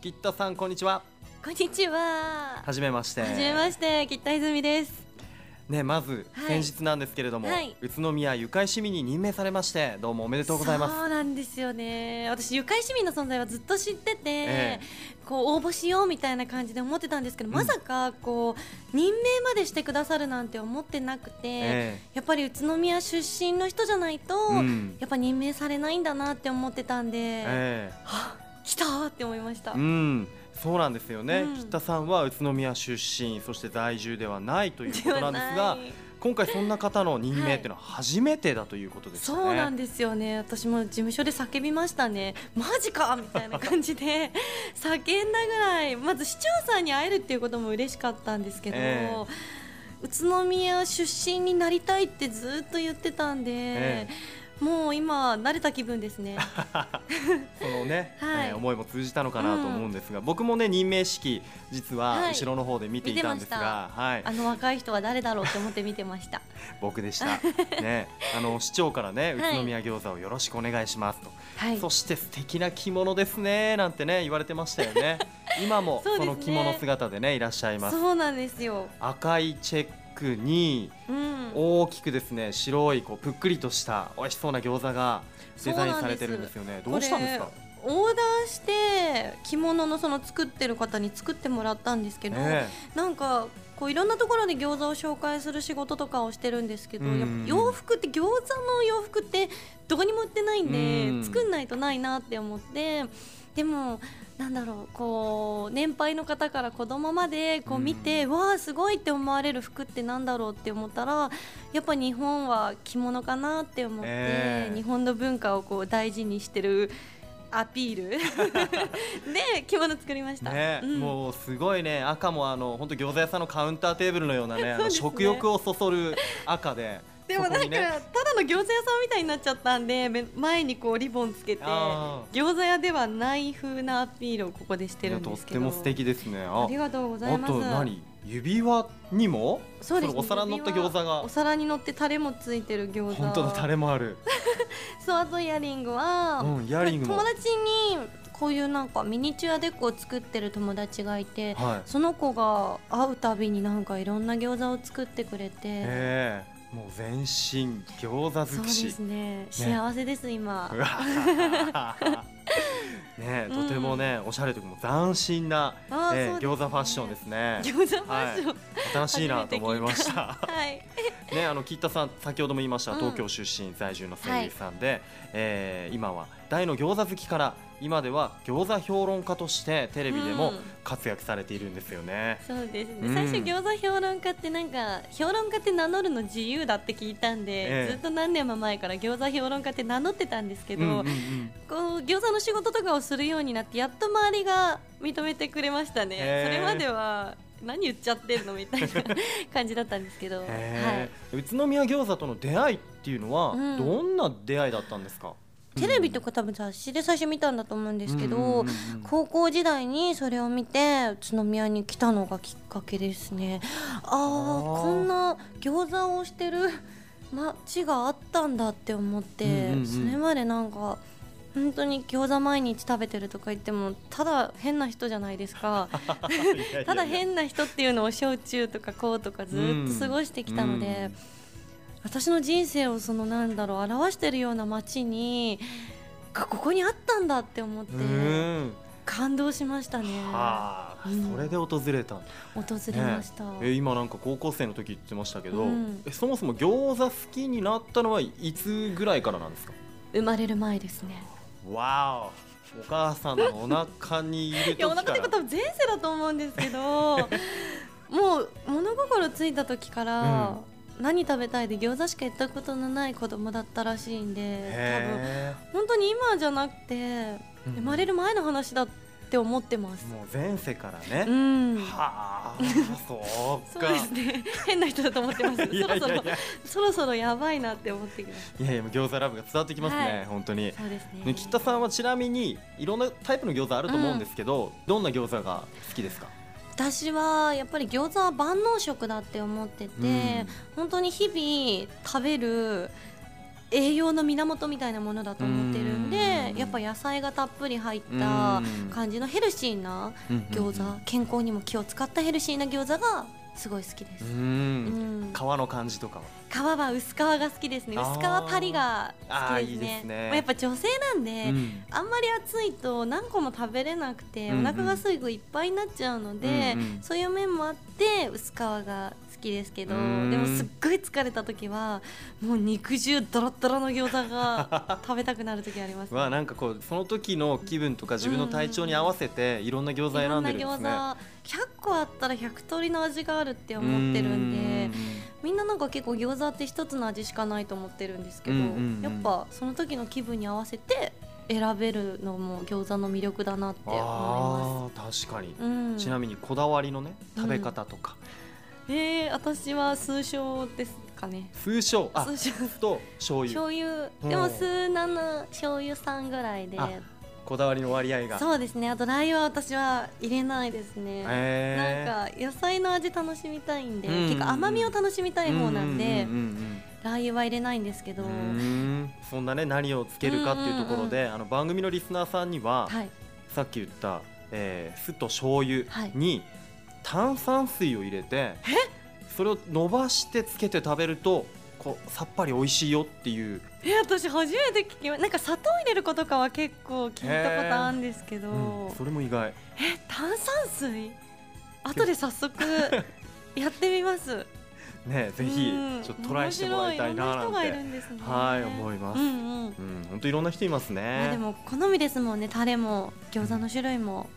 橘田さん、こんにちは。こんにちは。はじめまして。はじめまして、橘田いずみです。ね、まず、はい、先日なんですけれども、はい、宇都宮ゆかい市民に任命されまして、どうもおめでとうございます。そうなんですよね。私ゆかい市民の存在はずっと知ってて、こう応募しようみたいな感じで思ってたんですけど、まさかこう任命までしてくださるなんて思ってなくて、やっぱり宇都宮出身の人じゃないと、やっぱ任命されないんだなって思ってたんで、はっ、来たーって思いました。そうなんですよね。橘田さんは宇都宮出身、そして在住ではないということなんですが、今回そんな方の任命っていうのは初めてだということですよね。そうなんですよね。私も事務所で叫びましたね。マジかみたいな感じで叫んだぐらい。まず市長さんに会えるっていうことも嬉しかったんですけど、宇都宮出身になりたいってずっと言ってたんで、もう今慣れた気分ですね。そのね、思いも通じたのかなと思うんですが、僕もね、任命式実は後ろの方で見ていたんですが、あの若い人は誰だろうと思って見てました。僕でしたね。あの市長からね、宇都宮餃子をよろしくお願いしますと、そして素敵な着物ですねなんてね言われてましたよね。今もその着物姿でねいらっしゃいます。そうなんですよ。赤いチェックに大きくですね、白いこうぷっくりとした美味しそうな餃子がデザインされてるんですよね。どうしたんですか？オーダーして着物のその作ってる方に作ってもらったんですけど、なんかこういろんなところで餃子を紹介する仕事とかをしてるんですけど、やっぱ洋服って、餃子の洋服ってどこにも売ってないんで作んないとないなって思って、でもなんだろう、こう年配の方から子供までこう見て、わあすごいって思われる服ってなんだろうって思ったら、やっぱ日本は着物かなって思って、日本の文化をこう大事にしてるアピールで着物作りましたね。もうすごいね、赤もあの本当餃子屋さんのカウンターテーブルのようなね、あの食欲をそそる赤ででもなんかただの餃子屋さんみたいになっちゃったんで、前にこうリボンつけて餃子屋ではない風なアピールをここでしてるんですけど、とっても素敵ですね。 ありがとうございます。あと何、指輪にもそうですね、お皿に乗った餃子が、お皿に乗ってタレもついてる餃子、本当だ、タレもあるそう、あとイヤリングは、イヤリングも友達にこういうなんかミニチュアデコを作ってる友達がいて、その子が会うたびになんかいろんな餃子を作ってくれて、もう全身餃子尽くし。そうですね、幸せです今。ね、とてもね、おしゃれというかも斬新な餃子ファッションですね。餃子ファッション新しいなと思いました。ね、あの橘田さん、先ほども言いました東京出身在住の声優さんで、今は大の餃子好きから今では餃子評論家としてテレビでも活躍されているんですよね。そうですね、最初餃子評論家ってなんか評論家って名乗るの自由だって聞いたんで、ずっと何年も前から餃子評論家って名乗ってたんですけど、こう餃子の仕事とかをするようになって、やっと周りが認めてくれましたね。それまでは何言っちゃってんのみたいな感じだったんですけど、宇都宮餃子との出会いっていうのはどんな出会いだったんですか？テレビとか多分雑誌で最初見たんだと思うんですけど、高校時代にそれを見て宇都宮に来たのがきっかけですね。こんな餃子をしてる街があったんだって思って、それまでなんか本当に餃子毎日食べてるとか言ってもただ変な人じゃないですかただ変な人っていうのを小中とか高とかずっと過ごしてきたので、私の人生をそのなんだろう表してるような街にここにあったんだって思って感動しましたね。それで訪れた、訪れました。今なんか高校生の時言ってましたけど、そもそも餃子好きになったのはいつぐらいからなんですか？生まれる前ですね。わお、お母さんのお腹にいる時から。いや、お腹ってことは前世だと思うんですけどもう物心ついた時から、何食べたいで餃子しか行ったことのない子供だったらしいんで、多分本当に今じゃなくて生まれる前の話だって思ってます。もう前世からね、はあ、そうか、そうですね、変な人だと思ってます。そろそろやばいなって思ってきます。いやいや、餃子ラブが伝わってきますね、本当に。そうですね。橘田さんはちなみにいろんなタイプの餃子あると思うんですけど、どんな餃子が好きですか？私はやっぱり餃子は万能食だって思ってて、本当に日々食べる栄養の源みたいなものだと思ってるんで、やっぱ野菜がたっぷり入った感じのヘルシーな餃子、健康にも気を使ったヘルシーな餃子がすごい好きです。皮の感じとかは、皮は薄皮が好きですね。薄皮パリが好きですね。いいですね。やっぱ女性なんで、あんまり暑いと何個も食べれなくて、お腹がすぐいっぱいになっちゃうので、そういう面もあって薄皮が好きですけど、でもすっごい疲れた時はもう肉汁ドロッドロの餃子が食べたくなる時ありますね。なんかこうその時の気分とか自分の体調に合わせていろんな餃子選んでるんですね。100個あったら100通りの味があるって思ってるんで、みんななんか結構餃子って一つの味しかないと思ってるんですけど、やっぱその時の気分に合わせて選べるのも餃子の魅力だなって思います。確かに、ちなみにこだわりのね食べ方とか、私は数少ですかね。数少と醤油でも数7醤油さんぐらいで、こだわりの割合が。そうですね。あとラー油は私は入れないですね。なんか野菜の味楽しみたいんで、結構甘みを楽しみたい方なんでラー油は入れないんですけど、そんなね何をつけるかっていうところで、番組のリスナーさんには、さっき言った、酢と醤油に炭酸水を入れて、それを伸ばしてつけて食べるとさっぱり美味しいよっていう。私初めて聞きました。なんか砂糖入れることかは結構聞いたことあるんですけど、それも意外。炭酸水後で早速やってみますね。ぜひちょっとトライしてもらいたいななんて、はい思います。本当いろんな人いますね。でも好みですもんね、タレも餃子の種類も。